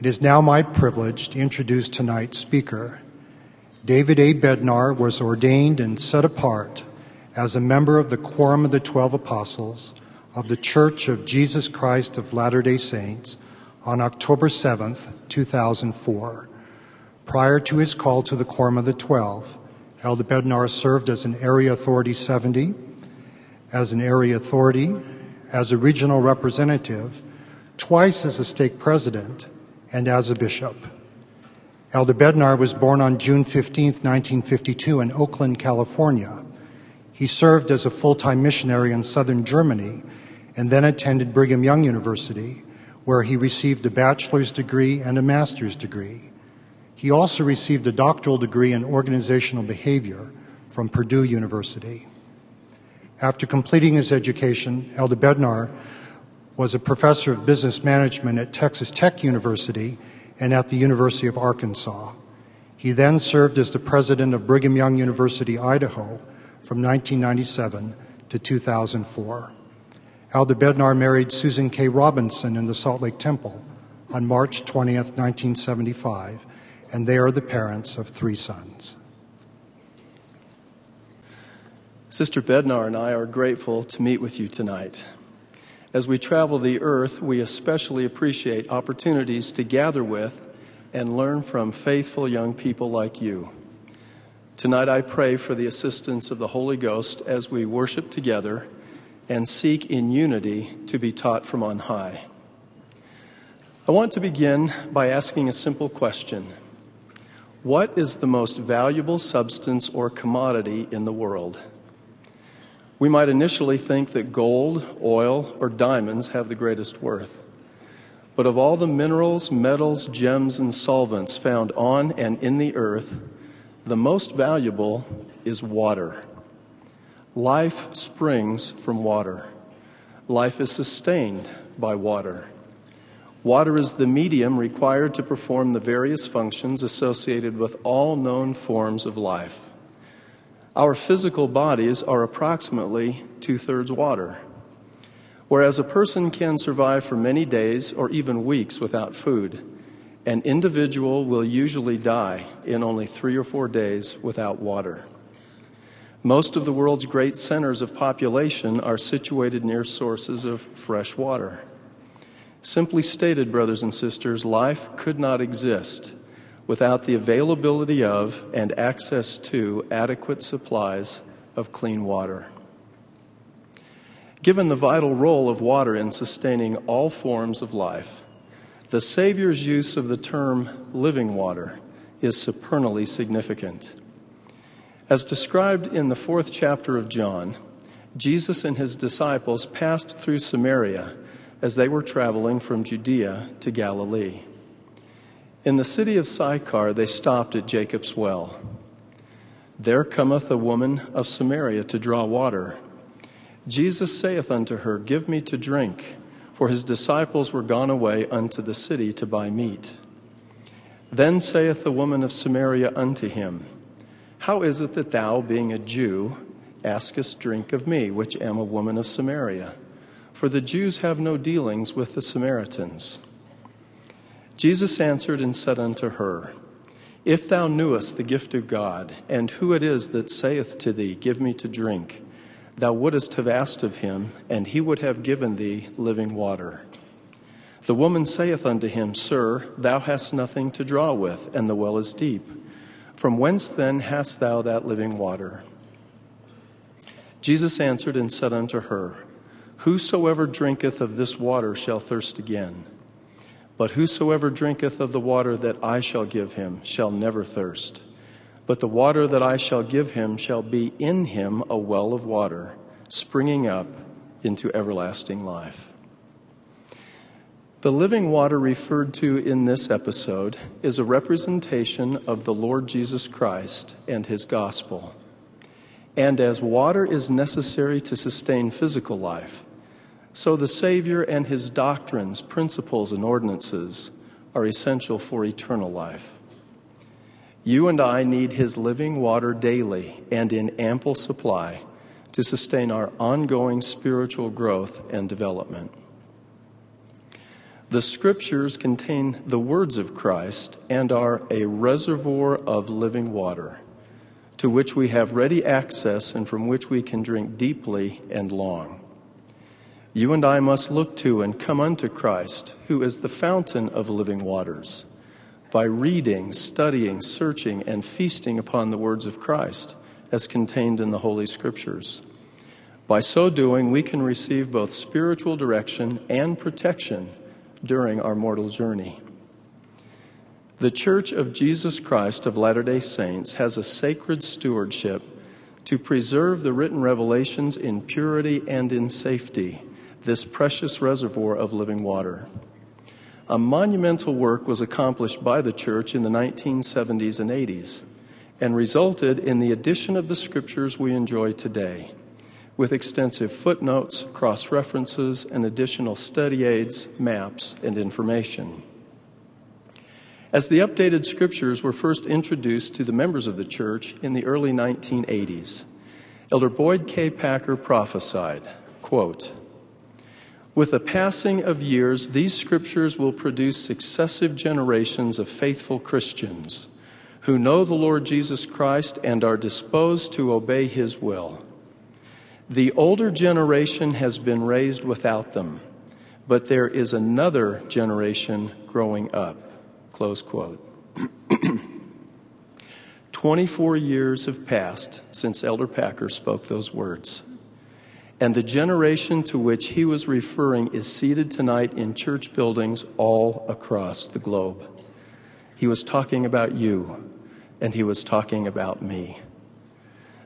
It is now my privilege to introduce tonight's speaker. David A. Bednar was ordained and set apart as a member of the Quorum of the 12 Apostles of the Church of Jesus Christ of Latter-day Saints on October 7, 2004. Prior to his call to the Quorum of the 12, Elder Bednar served as an Area Authority 70, as an Area Authority, as a Regional Representative, twice as a Stake President, and as a Bishop. Elder Bednar was born on June 15, 1952 in Oakland, California. He served as a full-time missionary in southern Germany and then attended Brigham Young University, where he received a bachelor's degree and a master's degree. He also received a doctoral degree in organizational behavior from Purdue University. After completing his education, Elder Bednar was a professor of business management at Texas Tech University and at the University of Arkansas. He then served as the president of Brigham Young University, Idaho, from 1997 to 2004. Elder Bednar married Susan K. Robinson in the Salt Lake Temple on March 20, 1975, and they are the parents of three sons. Sister Bednar and I are grateful to meet with you tonight. As we travel the earth, we especially appreciate opportunities to gather with and learn from faithful young people like you. Tonight I pray for the assistance of the Holy Ghost as we worship together and seek in unity to be taught from on high. I want to begin by asking a simple question. What is the most valuable substance or commodity in the world? We might initially think that gold, oil, or diamonds have the greatest worth. But of all the minerals, metals, gems, and solvents found on and in the earth, the most valuable is water. Life springs from water. Life is sustained by water. Water is the medium required to perform the various functions associated with all known forms of life. Our physical bodies are approximately two-thirds water. Whereas a person can survive for many days or even weeks without food, an individual will usually die in only 3 or 4 days without water. Most of the world's great centers of population are situated near sources of fresh water. Simply stated, brothers and sisters, life could not exist without the availability of and access to adequate supplies of clean water. Given the vital role of water in sustaining all forms of life, the Savior's use of the term living water is supernally significant. As described in the 4th chapter of John, Jesus and his disciples passed through Samaria as they were traveling from Judea to Galilee. In the city of Sychar, they stopped at Jacob's well. There cometh a woman of Samaria to draw water. Jesus saith unto her, Give me to drink, for his disciples were gone away unto the city to buy meat. Then saith the woman of Samaria unto him, How is it that thou, being a Jew, askest drink of me, which am a woman of Samaria? For the Jews have no dealings with the Samaritans. Jesus answered and said unto her, If thou knewest the gift of God, and who it is that saith to thee, Give me to drink, thou wouldest have asked of him, and he would have given thee living water. The woman saith unto him, Sir, thou hast nothing to draw with, and the well is deep. From whence then hast thou that living water? Jesus answered and said unto her, Whosoever drinketh of this water shall thirst again. But whosoever drinketh of the water that I shall give him shall never thirst. But the water that I shall give him shall be in him a well of water, springing up into everlasting life. The living water referred to in this episode is a representation of the Lord Jesus Christ and his gospel. And as water is necessary to sustain physical life, so the Savior and his doctrines, principles, and ordinances are essential for eternal life. You and I need his living water daily and in ample supply to sustain our ongoing spiritual growth and development. The Scriptures contain the words of Christ and are a reservoir of living water, to which we have ready access and from which we can drink deeply and long. You and I must look to and come unto Christ, who is the fountain of living waters, by reading, studying, searching, and feasting upon the words of Christ as contained in the Holy Scriptures. By so doing, we can receive both spiritual direction and protection during our mortal journey. The Church of Jesus Christ of Latter-day Saints has a sacred stewardship to preserve the written revelations in purity and in safety, this precious reservoir of living water. A monumental work was accomplished by the Church in the 1970s and 80s and resulted in the addition of the Scriptures we enjoy today, with extensive footnotes, cross-references, and additional study aids, maps, and information. As the updated Scriptures were first introduced to the members of the Church in the early 1980s, Elder Boyd K. Packer prophesied, quote, "With the passing of years, these Scriptures will produce successive generations of faithful Christians who know the Lord Jesus Christ and are disposed to obey His will. The older generation has been raised without them, but there is another generation growing up." Close quote. 24 years have passed since Elder Packer spoke those words, and the generation to which he was referring is seated tonight in church buildings all across the globe. He was talking about you, and he was talking about me.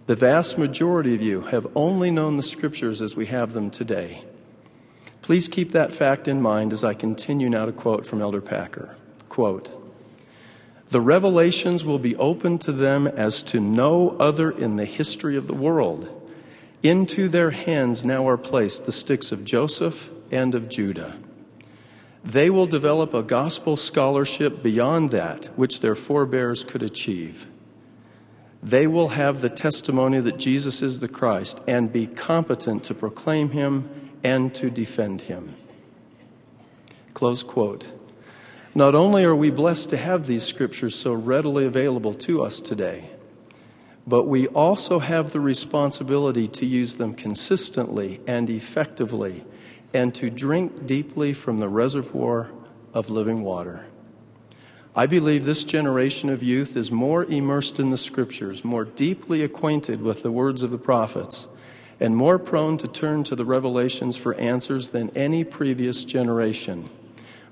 The vast majority of you have only known the Scriptures as we have them today. Please keep that fact in mind as I continue now to quote from Elder Packer. Quote, "The revelations will be open to them as to no other in the history of the world. Into their hands now are placed the sticks of Joseph and of Judah. They will develop a gospel scholarship beyond that which their forebears could achieve. They will have the testimony that Jesus is the Christ and be competent to proclaim Him and to defend Him." Close quote. Not only are we blessed to have these Scriptures so readily available to us today, but we also have the responsibility to use them consistently and effectively and to drink deeply from the reservoir of living water. I believe this generation of youth is more immersed in the Scriptures, more deeply acquainted with the words of the prophets, and more prone to turn to the revelations for answers than any previous generation.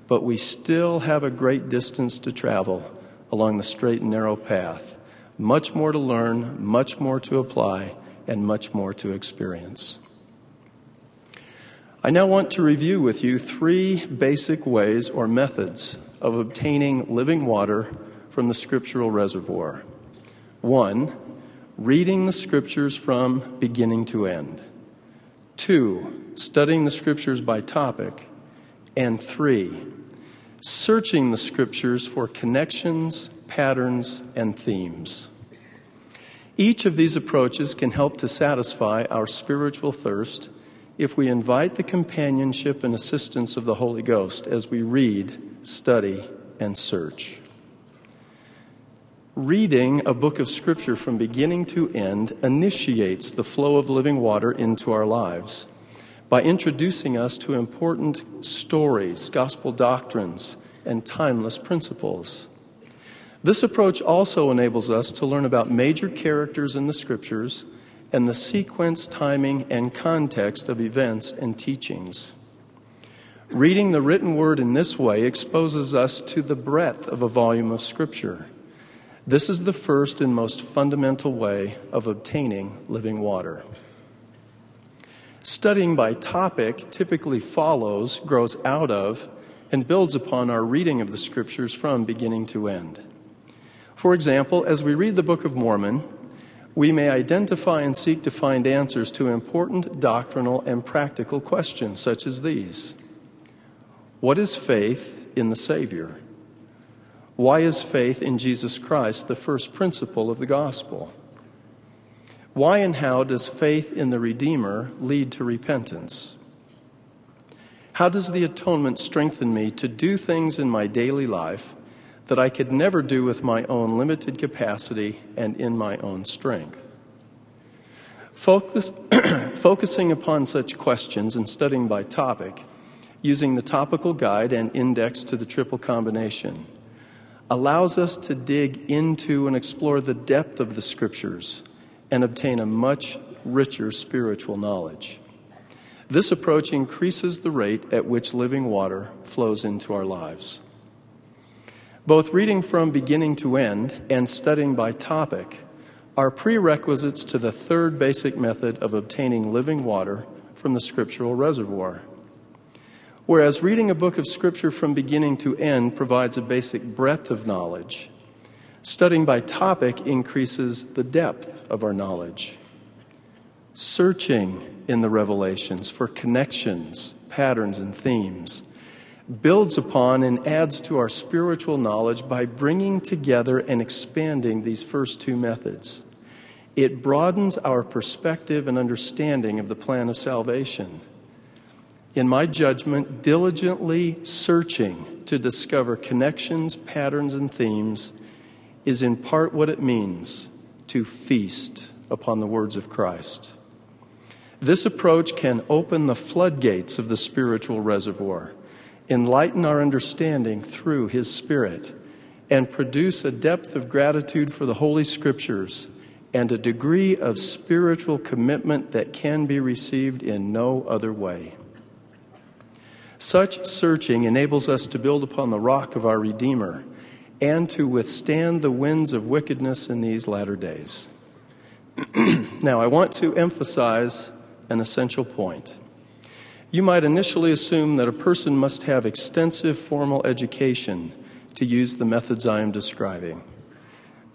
But we still have a great distance to travel along the straight and narrow path, much more to learn, much more to apply, and much more to experience. I now want to review with you three basic ways or methods of obtaining living water from the scriptural reservoir. 1, reading the Scriptures from beginning to end. 2, studying the Scriptures by topic. And 3, searching the Scriptures for connections, patterns, and themes. Each of these approaches can help to satisfy our spiritual thirst if we invite the companionship and assistance of the Holy Ghost as we read, study, and search. Reading a book of Scripture from beginning to end initiates the flow of living water into our lives by introducing us to important stories, gospel doctrines, and timeless principles. This approach also enables us to learn about major characters in the Scriptures and the sequence, timing, and context of events and teachings. Reading the written word in this way exposes us to the breadth of a volume of Scripture. This is the first and most fundamental way of obtaining living water. Studying by topic typically follows, grows out of, and builds upon our reading of the Scriptures from beginning to end. For example, as we read the Book of Mormon, we may identify and seek to find answers to important doctrinal and practical questions such as these. What is faith in the Savior? Why is faith in Jesus Christ the first principle of the gospel? Why and how does faith in the Redeemer lead to repentance? How does the atonement strengthen me to do things in my daily life that I could never do with my own limited capacity and in my own strength? Focusing upon such questions and studying by topic, using the topical guide and index to the triple combination, allows us to dig into and explore the depth of the scriptures and obtain a much richer spiritual knowledge. This approach increases the rate at which living water flows into our lives. Both reading from beginning to end and studying by topic are prerequisites to the third basic method of obtaining living water from the scriptural reservoir. Whereas reading a book of scripture from beginning to end provides a basic breadth of knowledge, studying by topic increases the depth of our knowledge. Searching in the revelations for connections, patterns, and themes builds upon and adds to our spiritual knowledge by bringing together and expanding these first two methods. It broadens our perspective and understanding of the plan of salvation. In my judgment, diligently searching to discover connections, patterns, and themes is in part what it means to feast upon the words of Christ. This approach can open the floodgates of the spiritual reservoir, enlighten our understanding through His Spirit, and produce a depth of gratitude for the Holy Scriptures and a degree of spiritual commitment that can be received in no other way. Such searching enables us to build upon the rock of our Redeemer and to withstand the winds of wickedness in these latter days. Now, I want to emphasize an essential point. You might initially assume that a person must have extensive formal education to use the methods I am describing.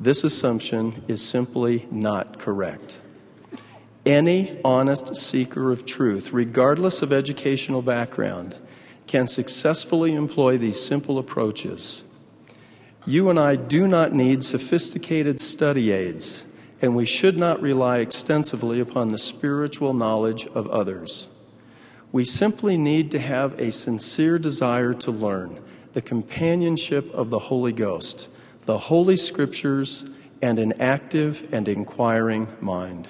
This assumption is simply not correct. Any honest seeker of truth, regardless of educational background, can successfully employ these simple approaches. You and I do not need sophisticated study aids, and we should not rely extensively upon the spiritual knowledge of others. We simply need to have a sincere desire to learn the companionship of the Holy Ghost, the Holy Scriptures, and an active and inquiring mind.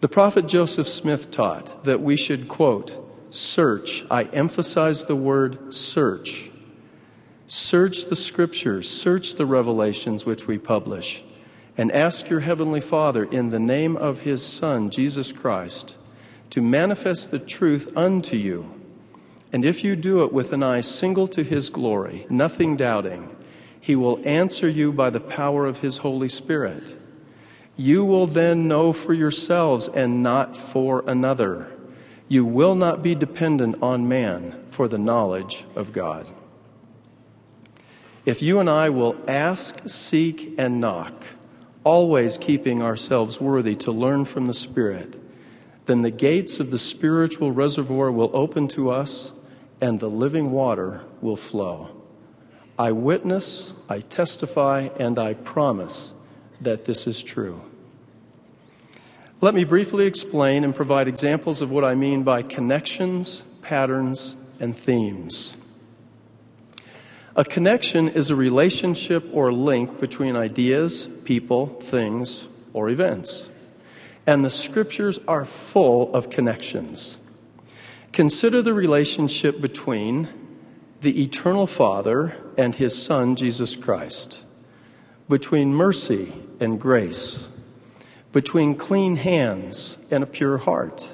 The prophet Joseph Smith taught that we should, quote, search, I emphasize the word search. Search the Scriptures, search the revelations which we publish, and ask your Heavenly Father in the name of His Son, Jesus Christ, to manifest the truth unto you. And if you do it with an eye single to His glory, nothing doubting, He will answer you by the power of His Holy Spirit. You will then know for yourselves and not for another. You will not be dependent on man for the knowledge of God. If you and I will ask, seek, and knock, always keeping ourselves worthy to learn from the Spirit, then the gates of the spiritual reservoir will open to us and the living water will flow. I witness, I testify, and I promise that this is true. Let me briefly explain and provide examples of what I mean by connections, patterns, and themes. A connection is a relationship or link between ideas, people, things, or events. And the scriptures are full of connections. Consider the relationship between the eternal Father and His Son, Jesus Christ, between mercy and grace, between clean hands and a pure heart,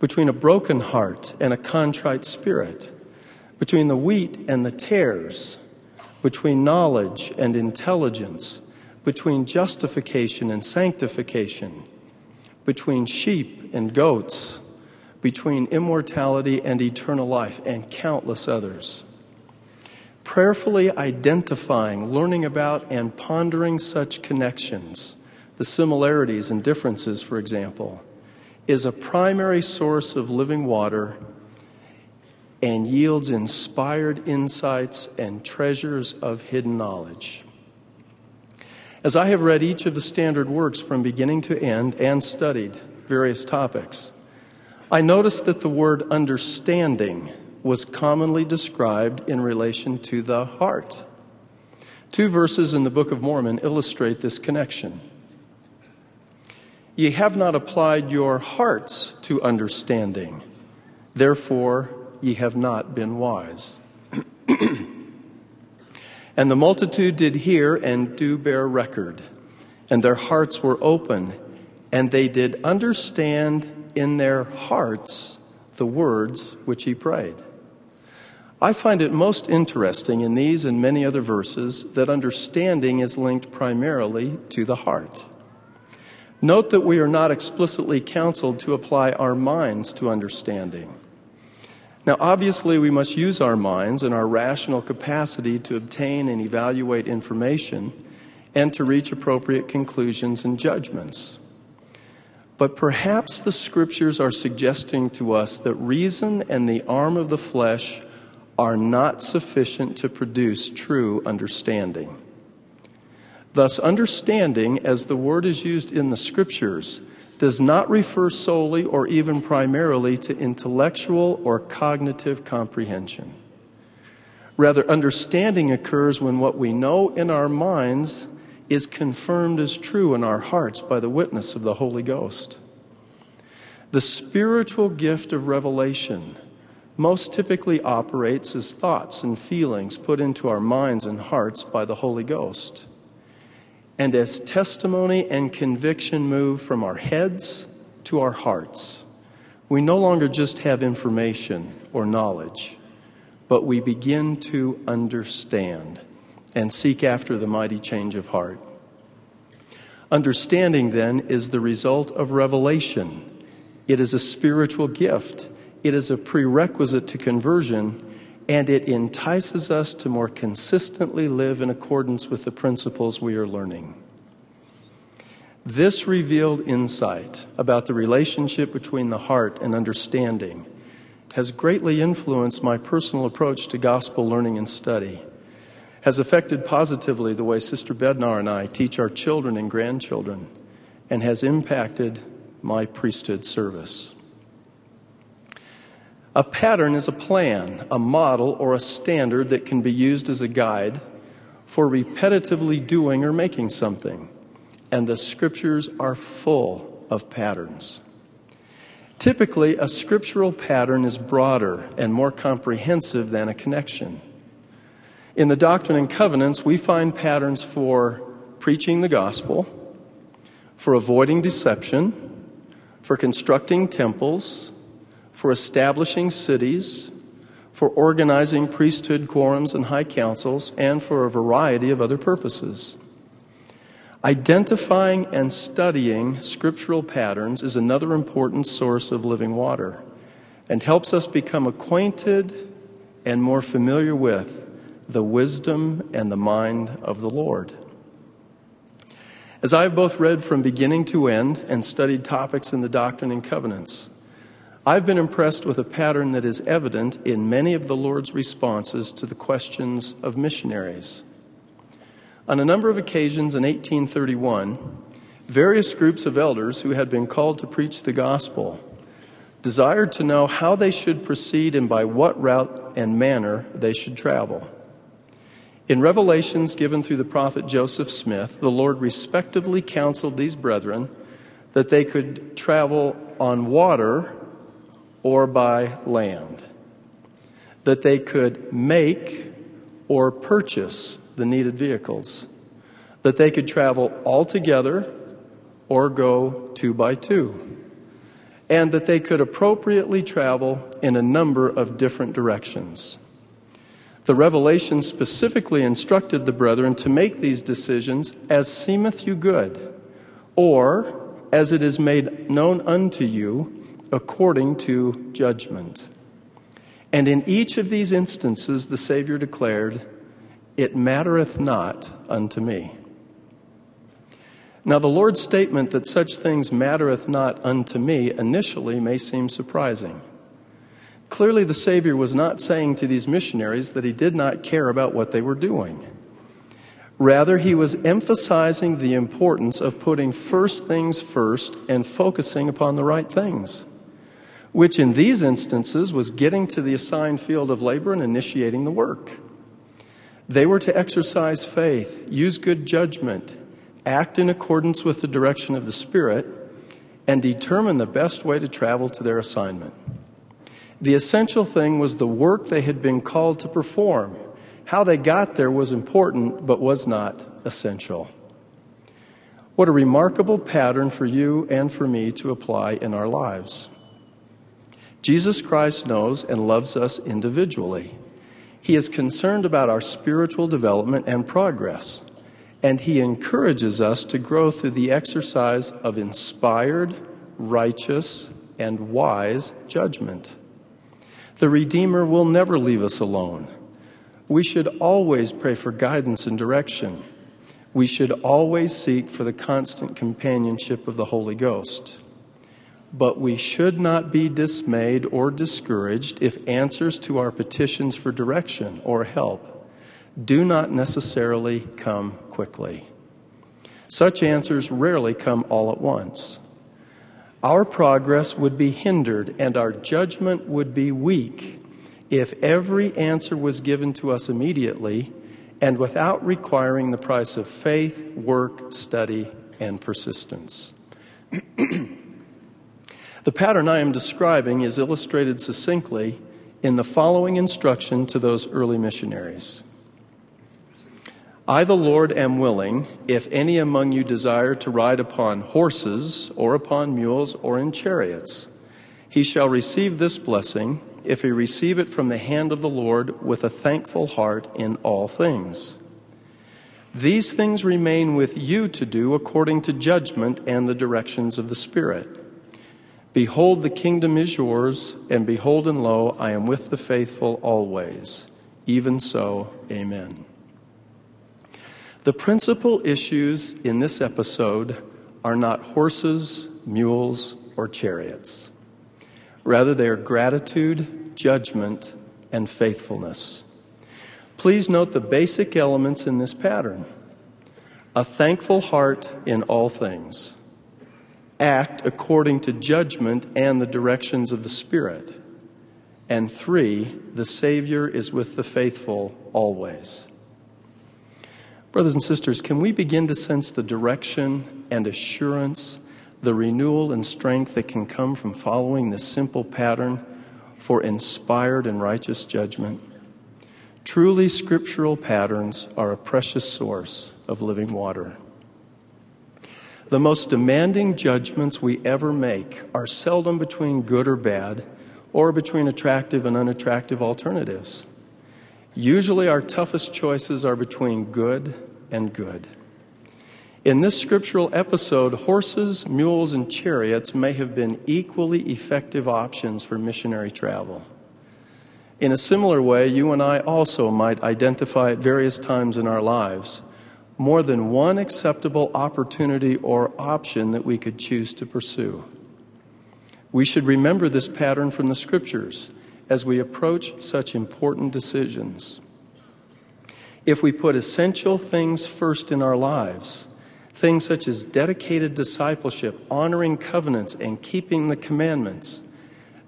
between a broken heart and a contrite spirit, between the wheat and the tares, between knowledge and intelligence, between justification and sanctification, between sheep and goats, between immortality and eternal life, and countless others. Prayerfully identifying, learning about, and pondering such connections, the similarities and differences, for example, is a primary source of living water and yields inspired insights and treasures of hidden knowledge. As I have read each of the standard works from beginning to end and studied various topics, I noticed that the word understanding was commonly described in relation to the heart. Two verses in the Book of Mormon illustrate this connection. Ye have not applied your hearts to understanding, therefore ye have not been wise. And the multitude did hear and do bear record, and their hearts were open, and they did understand in their hearts the words which he prayed. I find it most interesting in these and many other verses that understanding is linked primarily to the heart. Note that we are not explicitly counseled to apply our minds to understanding. Now, obviously, we must use our minds and our rational capacity to obtain and evaluate information and to reach appropriate conclusions and judgments. But perhaps the scriptures are suggesting to us that reason and the arm of the flesh are not sufficient to produce true understanding. Thus, understanding, as the word is used in the scriptures, does not refer solely or even primarily to intellectual or cognitive comprehension. Rather, understanding occurs when what we know in our minds is confirmed as true in our hearts by the witness of the Holy Ghost. The spiritual gift of revelation most typically operates as thoughts and feelings put into our minds and hearts by the Holy Ghost. And as testimony and conviction move from our heads to our hearts, we no longer just have information or knowledge, but we begin to understand and seek after the mighty change of heart. Understanding, then, is the result of revelation. It is a spiritual gift. It is a prerequisite to conversion, and it entices us to more consistently live in accordance with the principles we are learning. This revealed insight about the relationship between the heart and understanding has greatly influenced my personal approach to gospel learning and study, has affected positively the way Sister Bednar and I teach our children and grandchildren, and has impacted my priesthood service. A pattern is a plan, a model, or a standard that can be used as a guide for repetitively doing or making something. And the scriptures are full of patterns. Typically, a scriptural pattern is broader and more comprehensive than a connection. In the Doctrine and Covenants, we find patterns for preaching the gospel, for avoiding deception, for constructing temples, for establishing cities, for organizing priesthood quorums and high councils, and for a variety of other purposes. Identifying and studying scriptural patterns is another important source of living water and helps us become acquainted and more familiar with the wisdom and the mind of the Lord. As I have both read from beginning to end and studied topics in the Doctrine and Covenants, I've been impressed with a pattern that is evident in many of the Lord's responses to the questions of missionaries. On a number of occasions in 1831, various groups of elders who had been called to preach the gospel desired to know how they should proceed and by what route and manner they should travel. In revelations given through the prophet Joseph Smith, the Lord respectively counseled these brethren that they could travel on water or by land, that they could make or purchase the needed vehicles, that they could travel all together or go two by two, and that they could appropriately travel in a number of different directions. The revelation specifically instructed the brethren to make these decisions as seemeth you good, or as it is made known unto you, according to judgment. And in each of these instances, the Savior declared, "It mattereth not unto me." Now, the Lord's statement that such things mattereth not unto me initially may seem surprising. Clearly, the Savior was not saying to these missionaries that he did not care about what they were doing. Rather, he was emphasizing the importance of putting first things first and focusing upon the right things. which in these instances was getting to the assigned field of labor and initiating the work. They were to exercise faith, use good judgment, act in accordance with the direction of the Spirit, and determine the best way to travel to their assignment. The essential thing was the work they had been called to perform. How they got there was important, but was not essential. What a remarkable pattern for you and for me to apply in our lives. Jesus Christ knows and loves us individually. He is concerned about our spiritual development and progress, and he encourages us to grow through the exercise of inspired, righteous, and wise judgment. The Redeemer will never leave us alone. We should always pray for guidance and direction. We should always seek for the constant companionship of the Holy Ghost. But we should not be dismayed or discouraged if answers to our petitions for direction or help do not necessarily come quickly. Such answers rarely come all at once. Our progress would be hindered and our judgment would be weak if every answer was given to us immediately and without requiring the price of faith, work, study, and persistence. The pattern I am describing is illustrated succinctly in the following instruction to those early missionaries. I, the Lord, am willing, if any among you desire to ride upon horses or upon mules or in chariots, he shall receive this blessing, if he receive it from the hand of the Lord with a thankful heart in all things. These things remain with you to do according to judgment and the directions of the Spirit. Behold, the kingdom is yours, and behold, and lo, I am with the faithful always. Even so, amen. The principal issues in this episode are not horses, mules, or chariots. Rather, they are gratitude, judgment, and faithfulness. Please note the basic elements in this pattern. A thankful heart in all things. Act according to judgment and the directions of the Spirit. And 3, the Savior is with the faithful always. Brothers and sisters, can we begin to sense the direction and assurance, the renewal and strength that can come from following this simple pattern for inspired and righteous judgment? Truly scriptural patterns are a precious source of living water. The most demanding judgments we ever make are seldom between good or bad, or between attractive and unattractive alternatives. Usually our toughest choices are between good and good. In this scriptural episode, horses, mules, and chariots may have been equally effective options for missionary travel. In a similar way, you and I also might identify at various times in our lives more than one acceptable opportunity or option that we could choose to pursue. We should remember this pattern from the Scriptures as we approach such important decisions. If we put essential things first in our lives, things such as dedicated discipleship, honoring covenants, and keeping the commandments,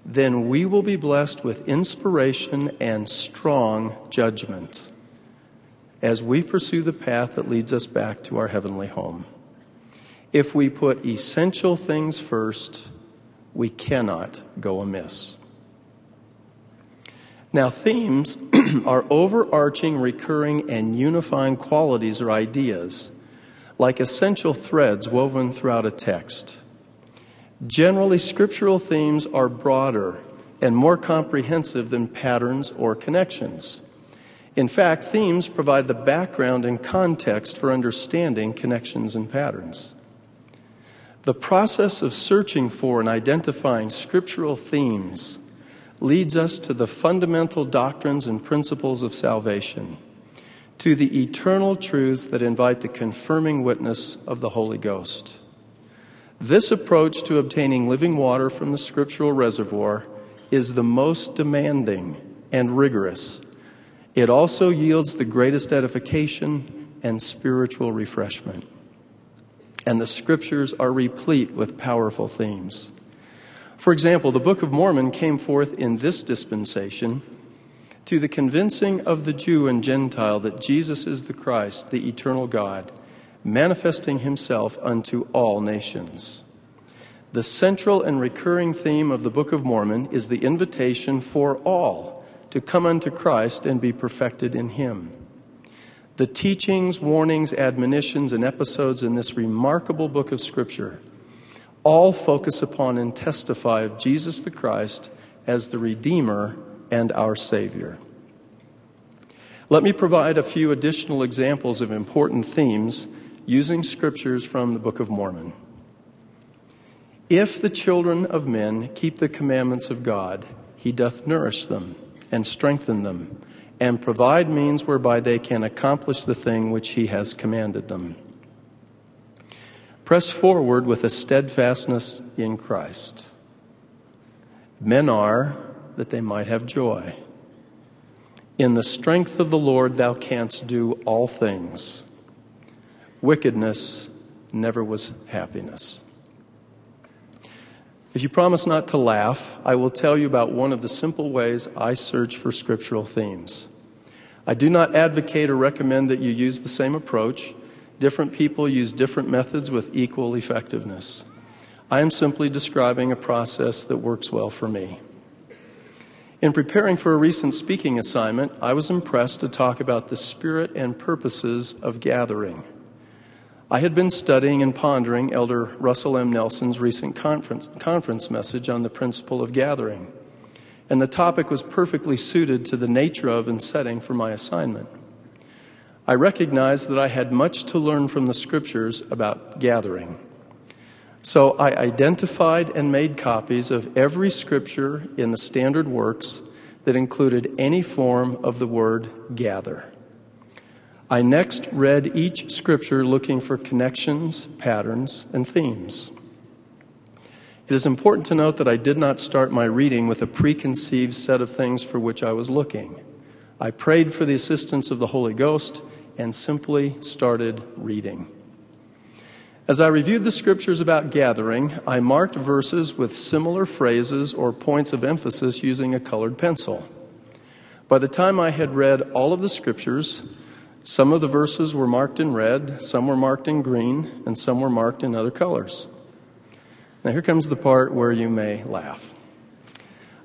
then we will be blessed with inspiration and strong judgment as we pursue the path that leads us back to our heavenly home. If we put essential things first, we cannot go amiss. Now, themes are overarching, recurring, and unifying qualities or ideas, like essential threads woven throughout a text. Generally, scriptural themes are broader and more comprehensive than patterns or connections. In fact, themes provide the background and context for understanding connections and patterns. The process of searching for and identifying scriptural themes leads us to the fundamental doctrines and principles of salvation, to the eternal truths that invite the confirming witness of the Holy Ghost. This approach to obtaining living water from the scriptural reservoir is the most demanding and rigorous. It also yields the greatest edification and spiritual refreshment. And the Scriptures are replete with powerful themes. For example, the Book of Mormon came forth in this dispensation to the convincing of the Jew and Gentile that Jesus is the Christ, the eternal God, manifesting himself unto all nations. The central and recurring theme of the Book of Mormon is the invitation for all to come unto Christ and be perfected in him. The teachings, warnings, admonitions, and episodes in this remarkable book of Scripture all focus upon and testify of Jesus the Christ as the Redeemer and our Savior. Let me provide a few additional examples of important themes using scriptures from the Book of Mormon. If the children of men keep the commandments of God, he doth nourish them and strengthen them, and provide means whereby they can accomplish the thing which he has commanded them. Press forward with a steadfastness in Christ. Men are that they might have joy. In the strength of the Lord thou canst do all things. Wickedness never was happiness. If you promise not to laugh, I will tell you about one of the simple ways I search for scriptural themes. I do not advocate or recommend that you use the same approach. Different people use different methods with equal effectiveness. I am simply describing a process that works well for me. In preparing for a recent speaking assignment, I was impressed to talk about the spirit and purposes of gathering. I had been studying and pondering Elder Russell M. Nelson's recent conference message on the principle of gathering, and the topic was perfectly suited to the nature of and setting for my assignment. I recognized that I had much to learn from the scriptures about gathering. So I identified and made copies of every scripture in the standard works that included any form of the word gather. I next read each scripture looking for connections, patterns, and themes. It is important to note that I did not start my reading with a preconceived set of things for which I was looking. I prayed for the assistance of the Holy Ghost and simply started reading. As I reviewed the scriptures about gathering, I marked verses with similar phrases or points of emphasis using a colored pencil. By the time I had read all of the scriptures, some of the verses were marked in red, some were marked in green, and some were marked in other colors. Now here comes the part where you may laugh.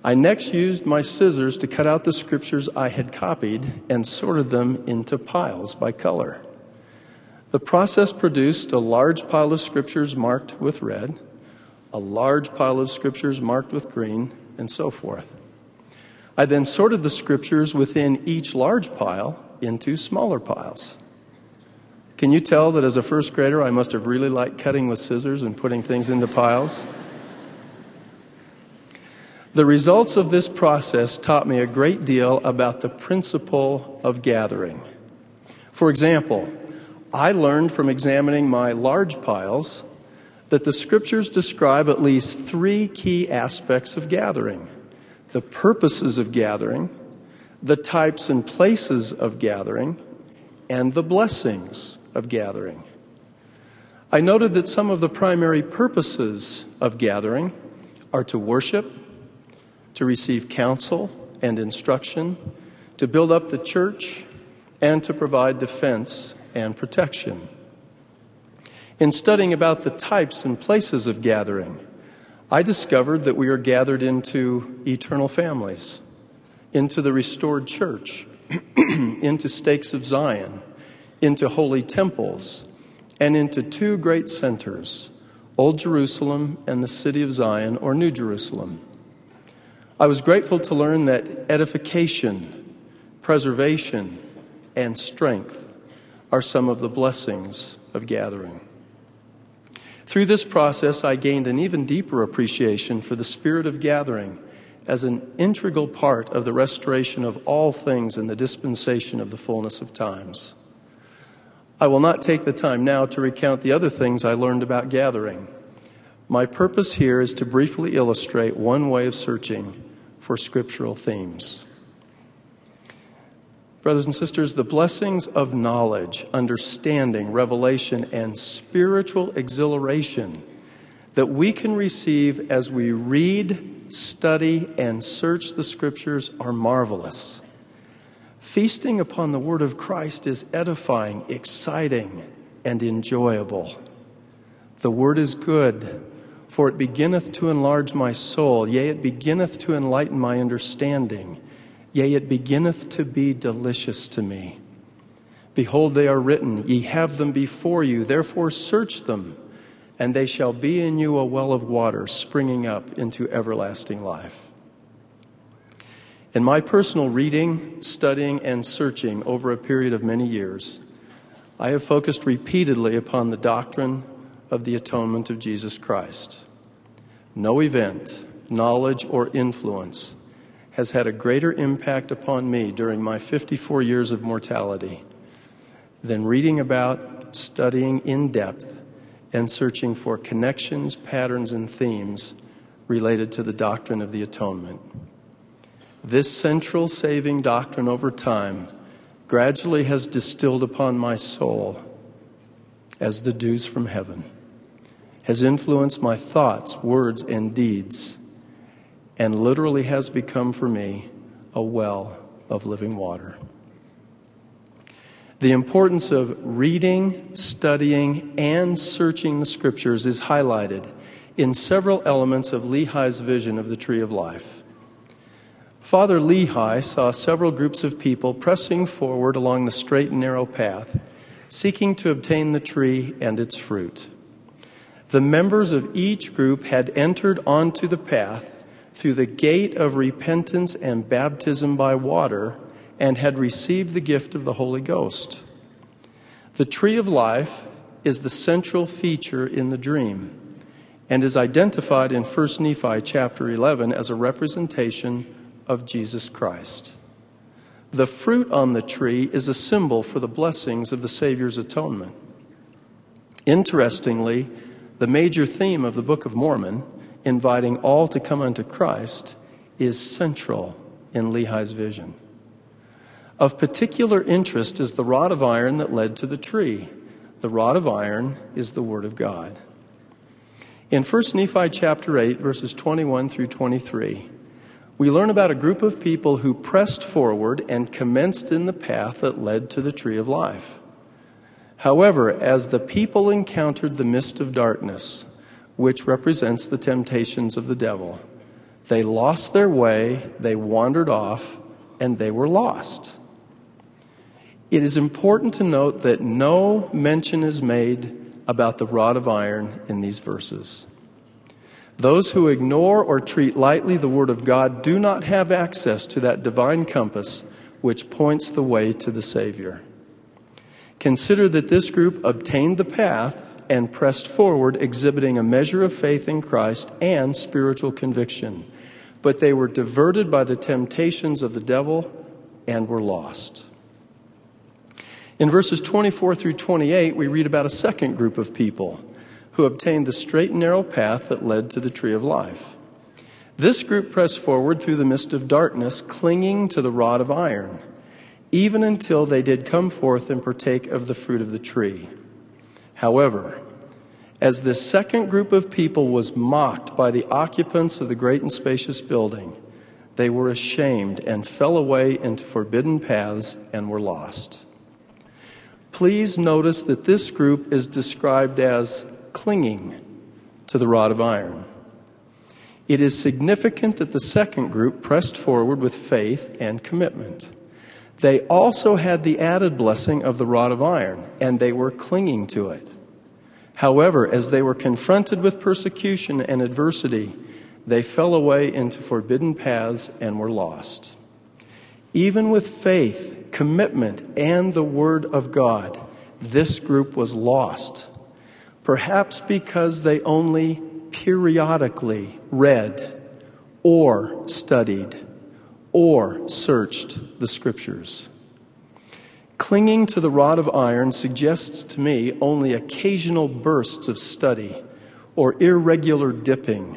I next used my scissors to cut out the scriptures I had copied and sorted them into piles by color. The process produced a large pile of scriptures marked with red, a large pile of scriptures marked with green, and so forth. I then sorted the scriptures within each large pile into smaller piles. Can you tell that as a first grader, I must have really liked cutting with scissors and putting things into piles? The results of this process taught me a great deal about the principle of gathering. For example, I learned from examining my large piles that the scriptures describe at least three key aspects of gathering: the purposes of gathering, the types and places of gathering, and the blessings of gathering. I noted that some of the primary purposes of gathering are to worship, to receive counsel and instruction, to build up the church, and to provide defense and protection. In studying about the types and places of gathering, I discovered that we are gathered into eternal families, into the restored church, into stakes of Zion, into holy temples, and into two great centers, Old Jerusalem and the city of Zion, or New Jerusalem. I was grateful to learn that edification, preservation, and strength are some of the blessings of gathering. Through this process, I gained an even deeper appreciation for the spirit of gathering as an integral part of the restoration of all things in the dispensation of the fullness of times. I will not take the time now to recount the other things I learned about gathering. My purpose here is to briefly illustrate one way of searching for scriptural themes. Brothers and sisters, the blessings of knowledge, understanding, revelation, and spiritual exhilaration that we can receive as we read, study, and search the Scriptures are marvelous. Feasting upon the Word of Christ is edifying, exciting, and enjoyable. The Word is good, for it beginneth to enlarge my soul, yea, it beginneth to enlighten my understanding, yea, it beginneth to be delicious to me. Behold, they are written, ye have them before you, therefore search them, and they shall be in you a well of water springing up into everlasting life. In my personal reading, studying, and searching over a period of many years, I have focused repeatedly upon the doctrine of the atonement of Jesus Christ. No event, knowledge, or influence has had a greater impact upon me during my 54 years of mortality than reading about, studying in depth, and searching for connections, patterns, and themes related to the doctrine of the atonement. This central saving doctrine over time gradually has distilled upon my soul as the dews from heaven, has influenced my thoughts, words, and deeds, and literally has become for me a well of living water. The importance of reading, studying, and searching the Scriptures is highlighted in several elements of Lehi's vision of the tree of life. Father Lehi saw several groups of people pressing forward along the straight and narrow path, seeking to obtain the tree and its fruit. The members of each group had entered onto the path through the gate of repentance and baptism by water, and had received the gift of the Holy Ghost. The tree of life is the central feature in the dream and is identified in 1 Nephi chapter 11 as a representation of Jesus Christ. The fruit on the tree is a symbol for the blessings of the Savior's atonement. Interestingly, the major theme of the Book of Mormon, inviting all to come unto Christ, is central in Lehi's vision. Of particular interest is the rod of iron that led to the tree. The rod of iron is the Word of God. In 1 Nephi chapter 8, verses 21 through 23, we learn about a group of people who pressed forward and commenced in the path that led to the tree of life. However, as the people encountered the mist of darkness, which represents the temptations of the devil, they lost their way, they wandered off, and they were lost. It is important to note that no mention is made about the rod of iron in these verses. Those who ignore or treat lightly the Word of God do not have access to that divine compass which points the way to the Savior. Consider that this group obtained the path and pressed forward, exhibiting a measure of faith in Christ and spiritual conviction, but they were diverted by the temptations of the devil and were lost. In verses 24 through 28, we read about a second group of people who obtained the straight and narrow path that led to the tree of life. This group pressed forward through the mist of darkness, clinging to the rod of iron, even until they did come forth and partake of the fruit of the tree. However, as this second group of people was mocked by the occupants of the great and spacious building, they were ashamed and fell away into forbidden paths and were lost. Please notice that this group is described as clinging to the rod of iron. It is significant that the second group pressed forward with faith and commitment. They also had the added blessing of the rod of iron, and they were clinging to it. However, as they were confronted with persecution and adversity, they fell away into forbidden paths and were lost. Even with faith, commitment, and the Word of God, this group was lost, perhaps because they only periodically read or studied or searched the Scriptures. Clinging to the rod of iron suggests to me only occasional bursts of study or irregular dipping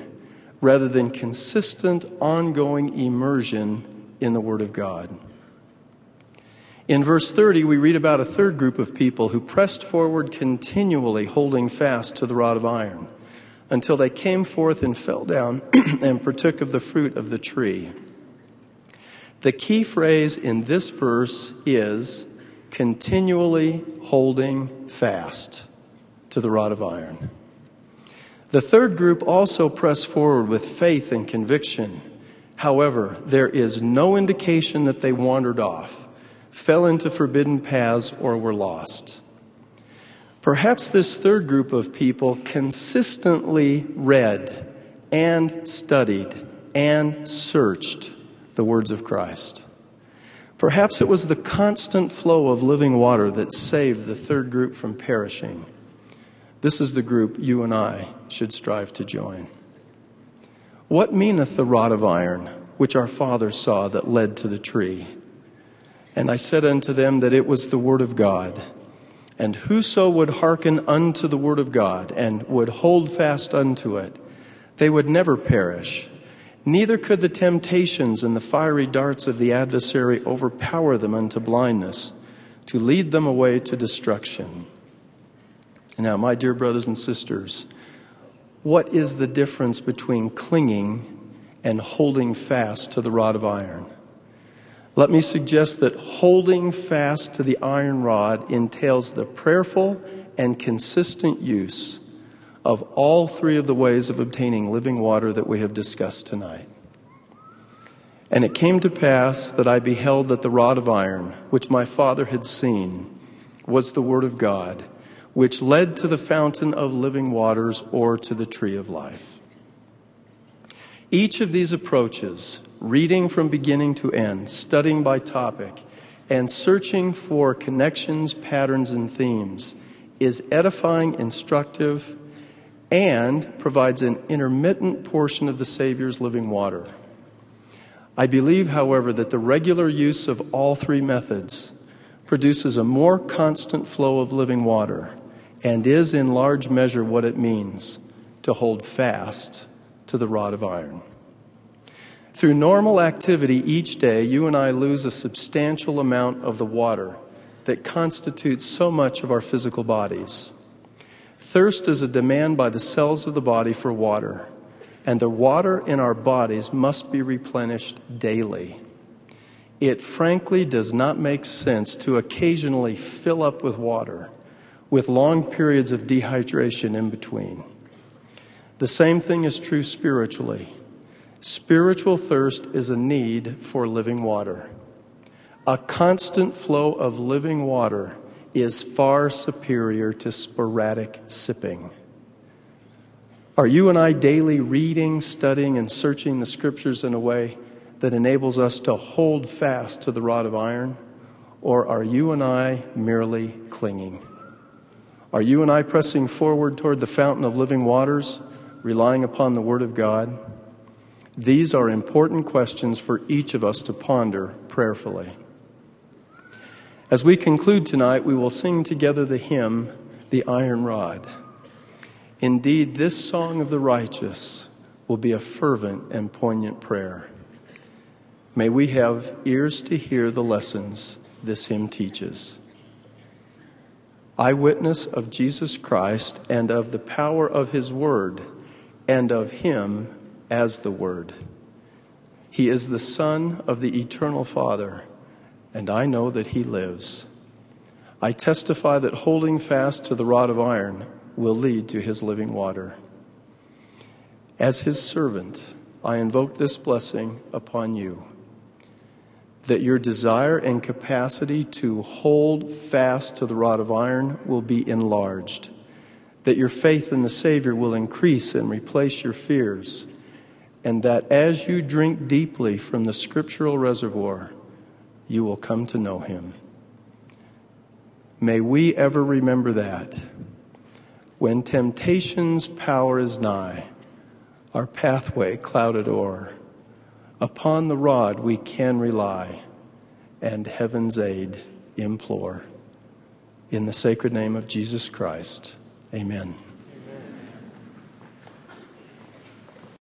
rather than consistent, ongoing immersion in the Word of God. In verse 30, we read about a third group of people who pressed forward continually, holding fast to the rod of iron. until they came forth and fell down and partook of the fruit of the tree. The key phrase in this verse is continually holding fast to the rod of iron. The third group also pressed forward with faith and conviction. However, there is no indication that they wandered off, fell into forbidden paths, or were lost. Perhaps this third group of people consistently read and studied and searched the words of Christ. Perhaps it was the constant flow of living water that saved the third group from perishing. This is the group you and I should strive to join. What meaneth the rod of iron, which our fathers saw, that led to the tree? And I said unto them that it was the word of God. And whoso would hearken unto the word of God and would hold fast unto it, they would never perish. Neither could the temptations and the fiery darts of the adversary overpower them unto blindness, to lead them away to destruction. Now, my dear brothers and sisters, what is the difference between clinging and holding fast to the rod of iron? Let me suggest that holding fast to the iron rod entails the prayerful and consistent use of all three of the ways of obtaining living water that we have discussed tonight. And it came to pass that I beheld that the rod of iron, which my father had seen, was the word of God, which led to the fountain of living waters, or to the tree of life. Each of these approaches, reading from beginning to end, studying by topic, and searching for connections, patterns, and themes, is edifying, instructive, and provides an intermittent portion of the Savior's living water. I believe, however, that the regular use of all three methods produces a more constant flow of living water, and is in large measure what it means to hold fast to the rod of iron. Through normal activity each day, you and I lose a substantial amount of the water that constitutes so much of our physical bodies. Thirst is a demand by the cells of the body for water, and the water in our bodies must be replenished daily. It frankly does not make sense to occasionally fill up with water with long periods of dehydration in between. The same thing is true spiritually. Spiritual thirst is a need for living water. A constant flow of living water is far superior to sporadic sipping. Are you and I daily reading, studying, and searching the Scriptures in a way that enables us to hold fast to the rod of iron? Or are you and I merely clinging? Are you and I pressing forward toward the fountain of living waters, relying upon the Word of God? These are important questions for each of us to ponder prayerfully. As we conclude tonight, we will sing together the hymn, The Iron Rod. Indeed, this song of the righteous will be a fervent and poignant prayer. May we have ears to hear the lessons this hymn teaches. Eyewitness of Jesus Christ and of the power of his word and of him as the Word. He is the Son of the Eternal Father, and I know that He lives. I testify that holding fast to the rod of iron will lead to His living water. As His servant, I invoke this blessing upon you, that your desire and capacity to hold fast to the rod of iron will be enlarged, that your faith in the Savior will increase and replace your fears, and that as you drink deeply from the scriptural reservoir, you will come to know him. May we ever remember that. When temptation's power is nigh, our pathway clouded o'er, upon the rod we can rely, and heaven's aid implore. In the sacred name of Jesus Christ, amen.